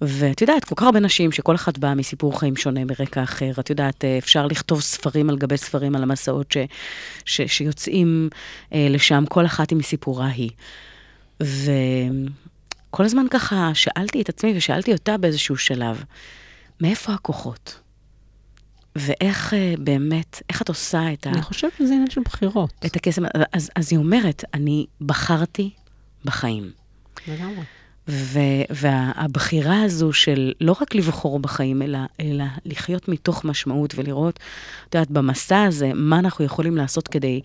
ואת יודעת, כל כך הרבה נשים שכל אחת באה מסיפור חיים שונה מרקע אחר, את יודעת, אפשר לכתוב ספרים על גבי ספרים על המסעות ש, ש, שיוצאים אה, לשם, כל אחת עם סיפורה היא. ו... כל הזמן ככה שאלתי את עצמי, ושאלתי אותה באיזשהו שלב, מאיפה הכוחות? ואיך באמת, איך את עושה את ה... אני חושבת שזה עניין של בחירות. את הקסם, אז, אז היא אומרת, אני בחרתי בחיים. לגמרי. והבחירה הזו של לא רק לבחור בחיים, אלא, אלא לחיות מתוך משמעות, ולראות, את יודעת, במסע הזה, מה אנחנו יכולים לעשות כדי...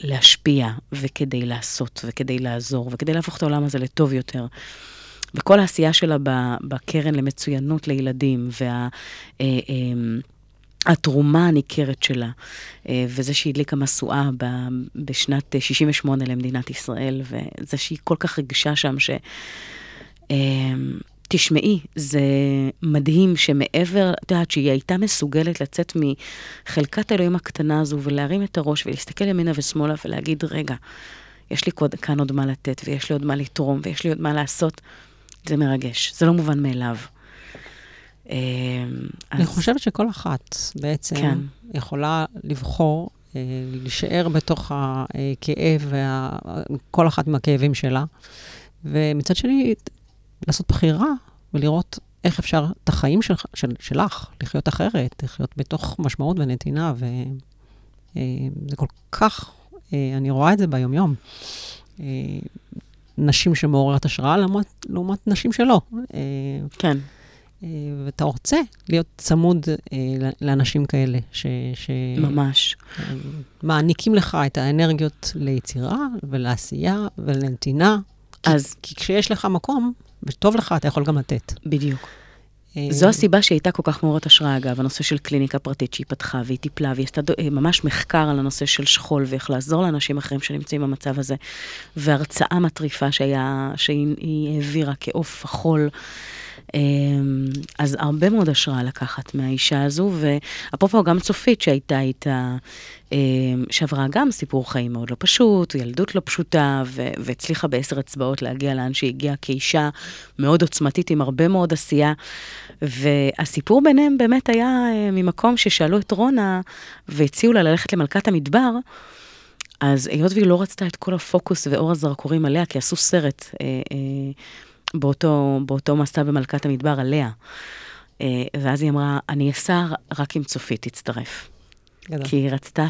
להשפיע, וכדי לעשות, וכדי לעזור, וכדי להפוך את העולם הזה לטוב יותר. וכל העשייה שלה בקרן למצוינות לילדים, והתרומה הניכרת שלה, וזה שהדליקה מסועה בשנת שישים ושמונה למדינת ישראל, וזה שהיא כל כך רגישה שם, ש... תשמעי, זה מדהים שמעבר, את יודעת, שהיא הייתה מסוגלת לצאת מחלקת אלוהים הקטנה הזו, ולהרים את הראש, ולהסתכל ימינה ושמאלה, ולהגיד, רגע, יש לי כאן עוד מה לתת, ויש לי עוד מה לתרום, ויש לי עוד מה לעשות. זה מרגש, זה לא מובן מאליו. אני חושבת שכל אחת בעצם יכולה לבחור, להישאר בתוך הכאב, כל אחת מהכאבים שלה, ומצד שני, לעשות בחירה ולראות איך אפשר את החיים של, של, שלך, לחיות אחרת, לחיות בתוך משמעות ונתינה, וזה כל כך, אני רואה את זה ביום-יום. נשים שמעוררת השראה לעומת, לעומת נשים שלא. כן. ואתה רוצה להיות צמוד לאנשים כאלה, ש... ממש. מעניקים לך את האנרגיות ליצירה ולעשייה ולנתינה, אז... כי כשיש לך מקום, וטוב לך, אתה יכול גם לתת. בדיוק. זו הסיבה שהייתה כל כך מעוררת השראה, אגב, הנושא של קליניקה פרטית שהיא פתחה והיא טיפלה, והיא עשתה ממש מחקר על הנושא של שכול, ואיך לעזור לאנשים אחרים שנמצאים במצב הזה, והרצאה מטריפה שהיה, שהיא העבירה כאוף החול, אז הרבה מאוד השראה לקחת מהאישה הזו, ואפרופו גם צופית שהייתה איתה, שעברה גם סיפור חיים מאוד לא פשוט, ילדות לא פשוטה, והצליחה בעשר אצבעות להגיע לאן שהגיעה כאישה מאוד עוצמתית עם הרבה מאוד עשייה, והסיפור ביניהם באמת היה ממקום ששאלו את רונה, והציעו לה ללכת למלכת המדבר, אז היות והיא לא רצתה את כל הפוקוס ואור הזרקורים עליה, כי עשו סרט באותו, באותו מסע במלכת המדבר עליה. ואז היא אמרה, אני אסע רק עם צופית, תצטרף. גדול. כי היא רצתה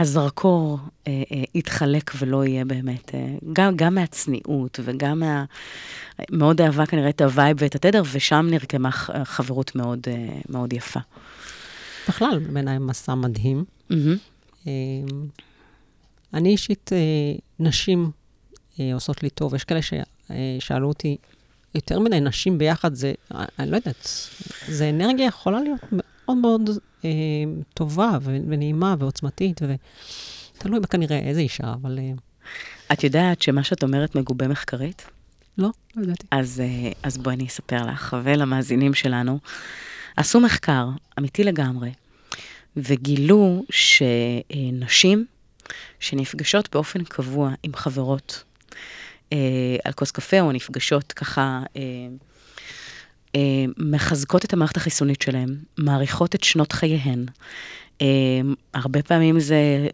שהזרקור שה, יתחלק ולא יהיה באמת, גם, גם מהצניעות וגם מה... מאוד אהבה כנראה את הווייב ואת התדר, ושם נרקמה חברות מאוד, מאוד יפה. בכלל, בעיניים מסע מדהים. Mm-hmm. אני אישית, נשים עושות לי טוב, יש כאלה ש... שאלו אותי, יותר מדי נשים ביחד, זה, אני לא יודעת, זה אנרגיה יכולה להיות מאוד מאוד אה, טובה ונעימה ועוצמתית, ותלוי בכנראה איזה אישה, אבל... אה... את יודעת שמה שאת אומרת מגובה מחקרית? לא, לא יודעתי. אז, אה, אז בואי אני אספר לך, ולמאזינים שלנו, עשו מחקר אמיתי לגמרי, וגילו שנשים שנפגשות באופן קבוע עם חברות, על כוס קפה, או נפגשות ככה, מחזקות את המערכת החיסונית שלהם, מעריכות את שנות חייהן. הרבה פעמים זה,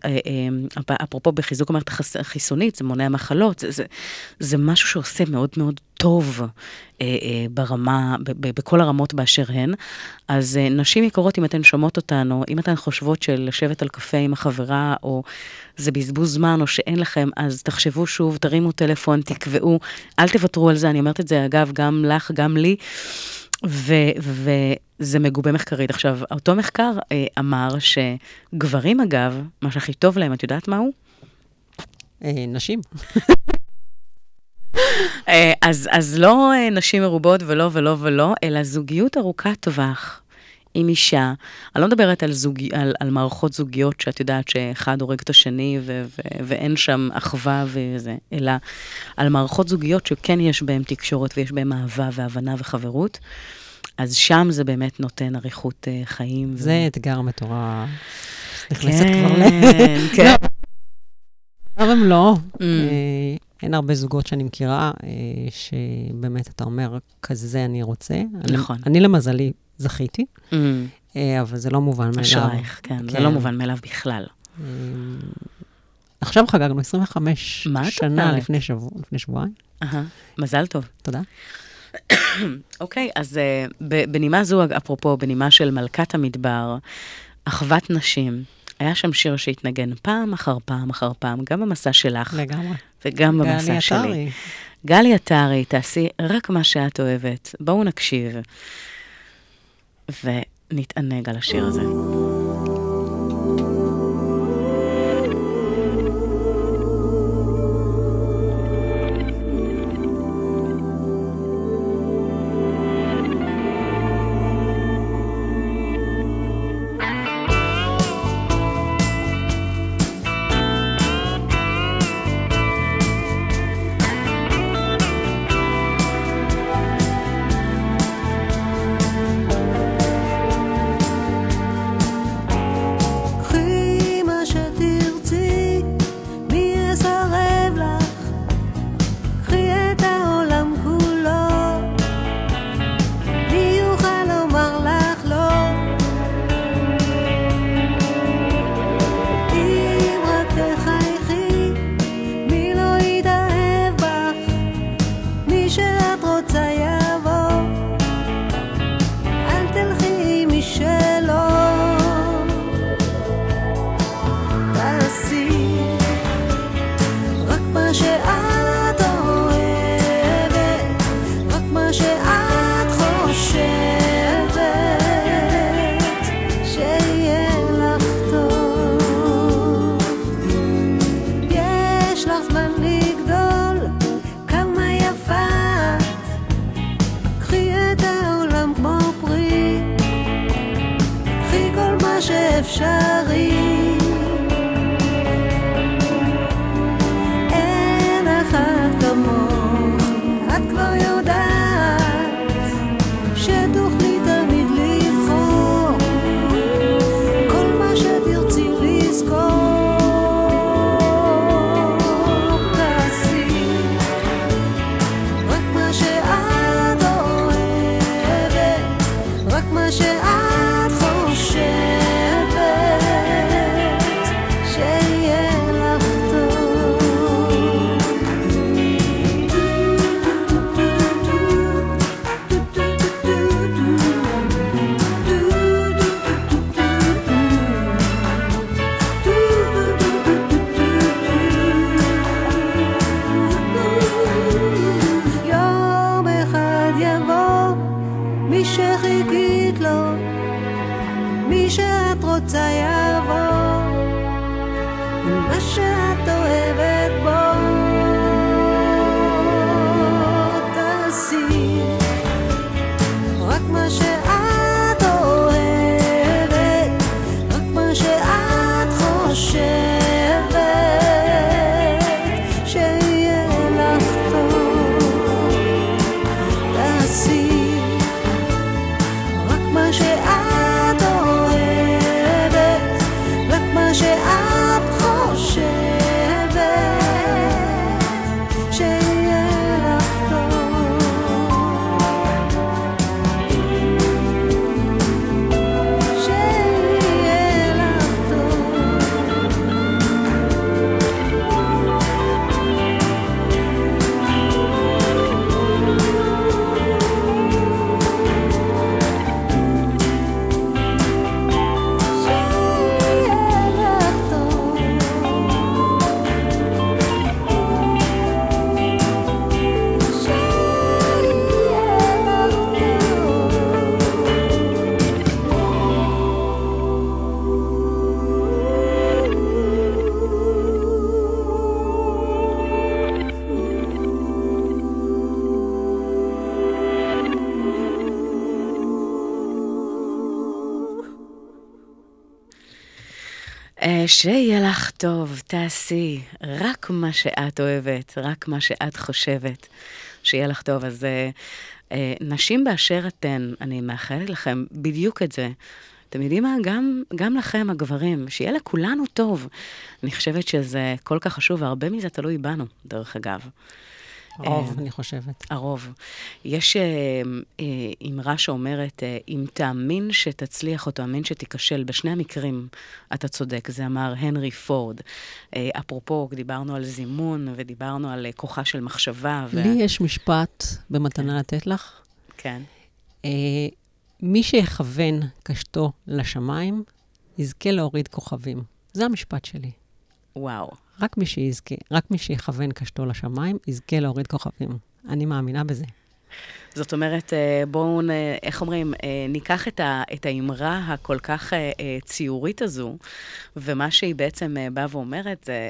אפרופו בחיזוק המערכת החיסונית, זה מונע מחלות, זה, זה, זה משהו שעושה מאוד מאוד טוב ברמה, בכל הרמות באשר הן. אז נשים יקרות, אם אתן שומעות אותנו, אם אתן חושבות של לשבת על קפה עם החברה, או זה בזבוז זמן, או שאין לכם, אז תחשבו שוב, תרימו טלפון, תקבעו, אל תוותרו על זה, אני אומרת את זה אגב, גם לך, גם לי, וזה מגובה מחקרית. עכשיו, אותו מחקר אמר שגברים אגב, מה שהכי טוב להם, את יודעת מה הוא? נשים. אז, אז לא נשים מרובות ולא ולא ולא, אלא זוגיות ארוכה טווח עם אישה. אני לא מדברת על, זוג, על, על מערכות זוגיות שאת יודעת שאחד הורג את השני ו, ו, ואין שם אחווה וזה, אלא על מערכות זוגיות שכן יש בהן תקשורת ויש בהן אהבה והבנה וחברות. אז שם זה באמת נותן אריכות חיים. זה ו... אתגר מטורף. נכנסת כן, כבר ל... כן. אבל הם לא. אין הרבה זוגות שאני מכירה, שבאמת אתה אומר, כזה אני רוצה. נכון. אני למזלי זכיתי, אבל זה לא מובן מאליו. אשרייך, כן, זה לא מובן מאליו בכלל. עכשיו חגגנו עשרים וחמש שנה לפני שבועיים. מזל טוב. תודה. אוקיי, אז בנימה זו, אפרופו, בנימה של מלכת המדבר, אחוות נשים, היה שם שיר שהתנגן פעם אחר פעם אחר פעם, גם במסע שלך. לגמרי. וגם במסע שלי. גלי עטרי. גלי עטרי, תעשי רק מה שאת אוהבת. בואו נקשיב. ונתענג על השיר הזה. שיהיה לך טוב, תעשי רק מה שאת אוהבת, רק מה שאת חושבת, שיהיה לך טוב. אז אה, נשים באשר אתן, אני מאחלת לכם בדיוק את זה. אתם יודעים מה? גם, גם לכם הגברים, שיהיה לכולנו טוב. אני חושבת שזה כל כך חשוב, והרבה מזה תלוי בנו, דרך אגב. הרוב, אה, אני חושבת. הרוב. יש אה, אה, אמרה שאומרת, אה, אם תאמין שתצליח או תאמין שתיכשל, בשני המקרים אתה צודק. זה אמר הנרי פורד. אה, אפרופו, דיברנו על זימון ודיברנו על אה, כוחה של מחשבה. ו... לי יש משפט במתנה כן. לתת לך. כן. אה, מי שיכוון קשתו לשמיים, יזכה להוריד כוכבים. זה המשפט שלי. וואו. רק מי שיזכה, רק מי שיכוון קשתו לשמיים, יזכה להוריד כוכבים. אני מאמינה בזה. זאת אומרת, בואו, איך אומרים, ניקח את, ה, את האמרה הכל כך ציורית הזו, ומה שהיא בעצם באה ואומרת זה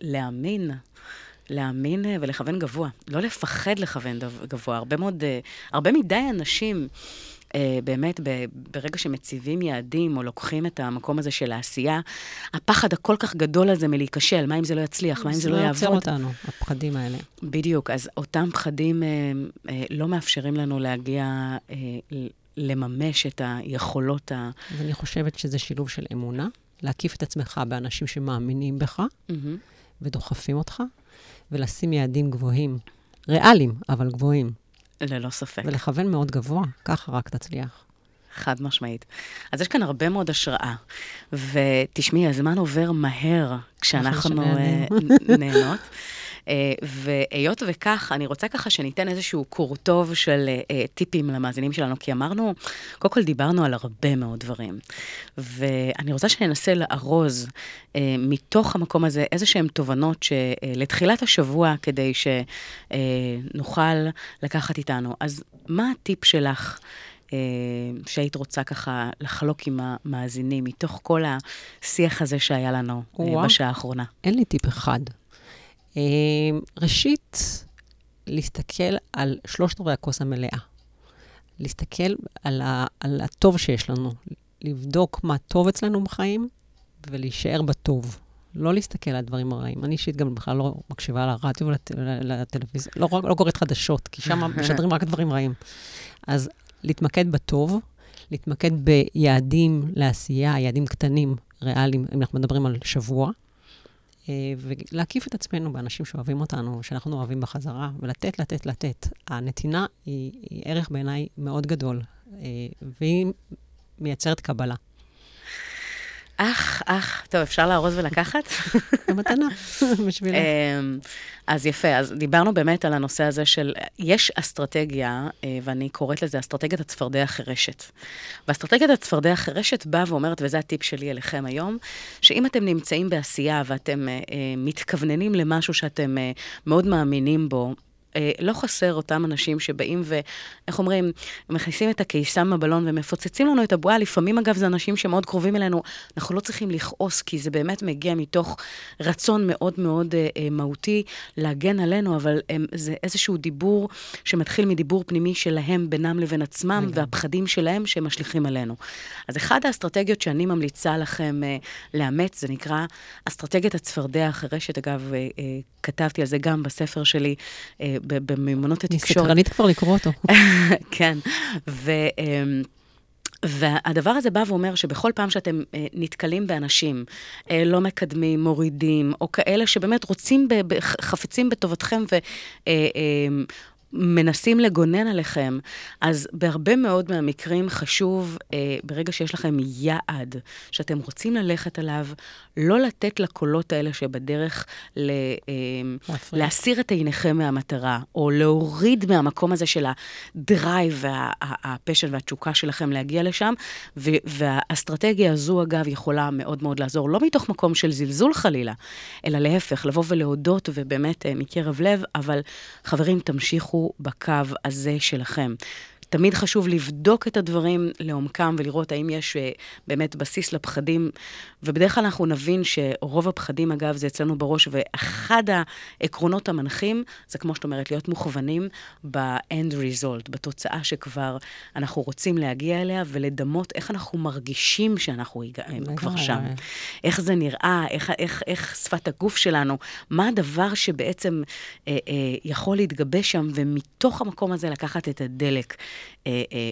להאמין, להאמין ולכוון גבוה. לא לפחד לכוון גבוה. הרבה מאוד, הרבה מדי אנשים... באמת, ברגע שמציבים יעדים או לוקחים את המקום הזה של העשייה, הפחד הכל כך גדול הזה מלהיכשל, מה אם זה לא יצליח, מה אם זה לא יעבוד. זה לא יוצר אותנו, הפחדים האלה. בדיוק, אז אותם פחדים לא מאפשרים לנו להגיע, לממש את היכולות ה... אז אני חושבת שזה שילוב של אמונה, להקיף את עצמך באנשים שמאמינים בך, ודוחפים אותך, ולשים יעדים גבוהים, ריאליים, אבל גבוהים. ללא ספק. ולכוון מאוד גבוה, ככה רק תצליח. חד משמעית. אז יש כאן הרבה מאוד השראה, ותשמעי, הזמן עובר מהר כשאנחנו נהנות, והיות וכך, אני רוצה ככה שניתן איזשהו קורטוב של טיפים למאזינים שלנו, כי אמרנו, קודם כל דיברנו על הרבה מאוד דברים, ואני רוצה שננסה לארוז מתוך המקום הזה איזשהם תובנות שלתחילת השבוע, כדי שנוכל לקחת איתנו. אז מה הטיפ שלך? שהיית רוצה ככה לחלוק עם המאזינים, מתוך כל השיח הזה שהיה לנו בשעה האחרונה. אין לי טיפ אחד. ראשית, להסתכל על שלושת רבעי הכוס המלאה. להסתכל על, ה, על הטוב שיש לנו. לבדוק מה טוב אצלנו בחיים, ולהישאר בטוב. לא להסתכל על הדברים הרעים. אני אישית גם בכלל לא מקשיבה לרדיו ולטלוויזיה. לא, לא קוראת חדשות, כי שם משדרים רק דברים רעים. אז להתמקד בטוב, להתמקד ביעדים לעשייה, יעדים קטנים, ריאליים, אם אנחנו מדברים על שבוע, ולהקיף את עצמנו באנשים שאוהבים אותנו, שאנחנו אוהבים בחזרה, ולתת, לתת, לתת. הנתינה היא, היא ערך בעיניי מאוד גדול, והיא מייצרת קבלה. אך, אך, טוב, אפשר להרוז ולקחת? במתנה, בשבילה. אז יפה, אז דיברנו באמת על הנושא הזה של, יש אסטרטגיה, ואני קוראת לזה אסטרטגיית הצפרדע החירשת. ואסטרטגיית הצפרדע החירשת באה ואומרת, וזה הטיפ שלי אליכם היום, שאם אתם נמצאים בעשייה ואתם מתכווננים למשהו שאתם מאוד מאמינים בו, לא חסר אותם אנשים שבאים ו... איך אומרים? מכניסים את הקיסם בבלון ומפוצצים לנו את הבועה. לפעמים, אגב, זה אנשים שמאוד קרובים אלינו. אנחנו לא צריכים לכעוס, כי זה באמת מגיע מתוך רצון מאוד מאוד אה, מהותי להגן עלינו, אבל אה, זה איזשהו דיבור שמתחיל מדיבור פנימי שלהם בינם לבין עצמם, והפחדים שלהם שמשליכים עלינו. אז אחת האסטרטגיות שאני ממליצה לכם אה, לאמץ, זה נקרא אסטרטגיית הצפרדע החירשת. אגב, אה, אה, כתבתי על זה גם בספר שלי, אה, במימונות התקשורת. אני סקרנית כבר לקרוא אותו. כן, ו... והדבר הזה בא ואומר שבכל פעם שאתם נתקלים באנשים, לא מקדמים, מורידים, או כאלה שבאמת רוצים, חפצים בטובתכם ומנסים לגונן עליכם, אז בהרבה מאוד מהמקרים חשוב, ברגע שיש לכם יעד שאתם רוצים ללכת עליו, לא לתת לקולות האלה שבדרך להסיר את עיניכם מהמטרה, או להוריד מהמקום הזה של הדרייב והפשן והתשוקה שלכם להגיע לשם, והאסטרטגיה הזו, אגב, יכולה מאוד מאוד לעזור, לא מתוך מקום של זלזול חלילה, אלא להפך, לבוא ולהודות ובאמת מקרב לב, אבל חברים, תמשיכו בקו הזה שלכם. תמיד חשוב לבדוק את הדברים לעומקם ולראות האם יש באמת בסיס לפחדים, ובדרך כלל אנחנו נבין שרוב הפחדים, אגב, זה אצלנו בראש, ואחד העקרונות המנחים, זה כמו שאת אומרת, להיות מוכוונים ב-end result, בתוצאה שכבר אנחנו רוצים להגיע אליה, ולדמות איך אנחנו מרגישים שאנחנו כבר שם. איך זה נראה, איך, איך, איך שפת הגוף שלנו, מה הדבר שבעצם אה, אה, יכול להתגבש שם, ומתוך המקום הזה לקחת את הדלק,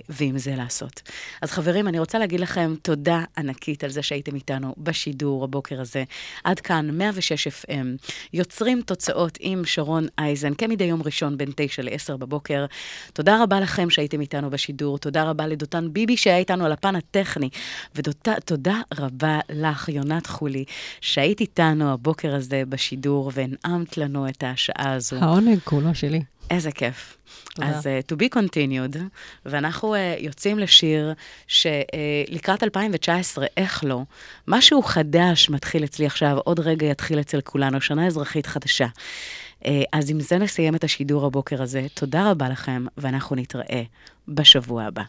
ועם זה לעשות. אז חברים, אני רוצה להגיד לכם תודה ענקית על זה שהייתם איתנו בשידור הבוקר הזה. עד כאן מאה ושש אף אם, יוצרים תוצאות עם שרון אייזן, כמדי יום ראשון בין תשע לעשר בבוקר. תודה רבה לכם שהייתם איתנו בשידור, תודה רבה לדותן ביבי שהיה איתנו על הפן הטכני, ותודה רבה לך, יונת חולי, שהיית איתנו הבוקר הזה בשידור, והנעמת לנו את השעה הזו. העונג כולו שלי. איזה כיף. אז uh, to be continued, ואנחנו uh, יוצאים לשיר שלקראת uh, אלפיים תשע עשרה, איך לא, משהו חדש מתחיל אצלי עכשיו, עוד רגע יתחיל אצל כולנו, שנה אזרחית חדשה. Uh, אז עם זה נסיים את השידור הבוקר הזה, תודה רבה לכם, ואנחנו נתראה בשבוע הבא.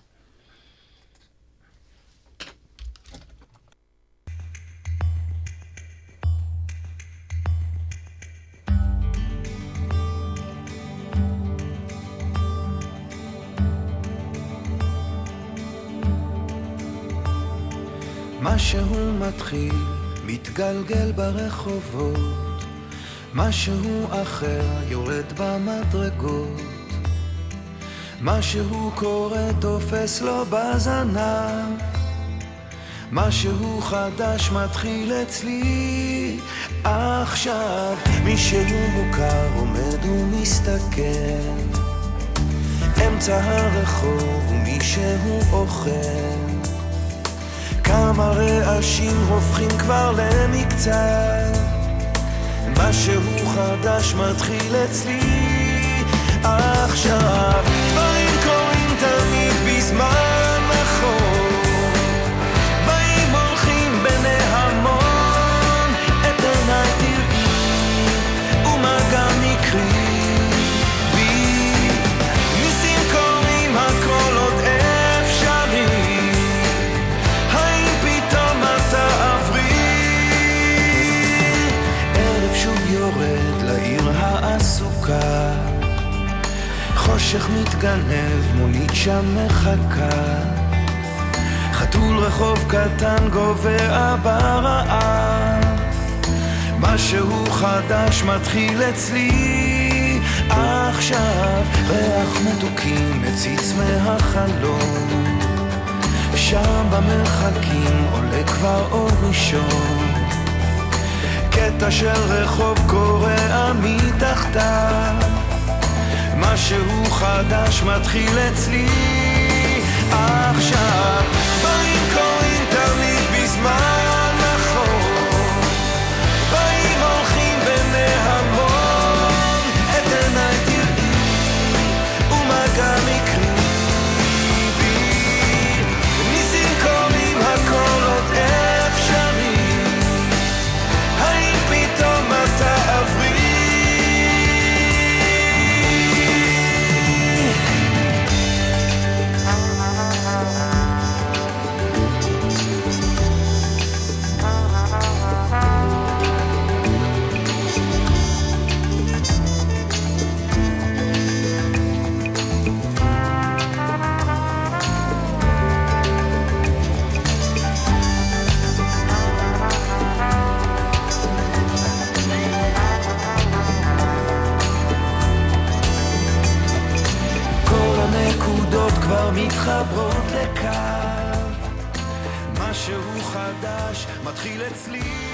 מה שהוא מתחיל, מתגלגל ברחובות, מה שהוא אחר, יורד במדרגות, מה שהוא קורא, תופס לו בזנב, מה שהוא חדש, מתחיל אצלי עכשיו. מי שהוא מוכר, עומד ומסתכל, אמצע הרחוב, ומי שהוא אוכל, כמה רעשים הופכים כבר למקצר, מה שהוא חדש מתחיל אצלי עכשיו. דברים קוראים תמיד בזמן נכון, באים הולכים בני המון, את עיניי תראי ומה גם יקרי בי, ניסים קוראים הכל עוד אין העסוקה, חושך מתגנב, מונית שם מחכה, חתול רחוב קטן גובע ברעב, משהו חדש מתחיל אצלי עכשיו. ריח מתוקים מציץ מהחלום, שם במרחקים עולה כבר אור ראשון, קטע של רחוב קורע מתחתיו, משהו חדש מתחיל אצלי עכשיו. דברים קוראים תמיד בזמן נכון, באים הולכים בני המון, את עיניי תראי ומה גם יקרה בי, ניסים קוראים הכל עוד אפשרי, פתאום אתה עברי. כבר מתחברות לקו משהו חדש מתחיל אצלי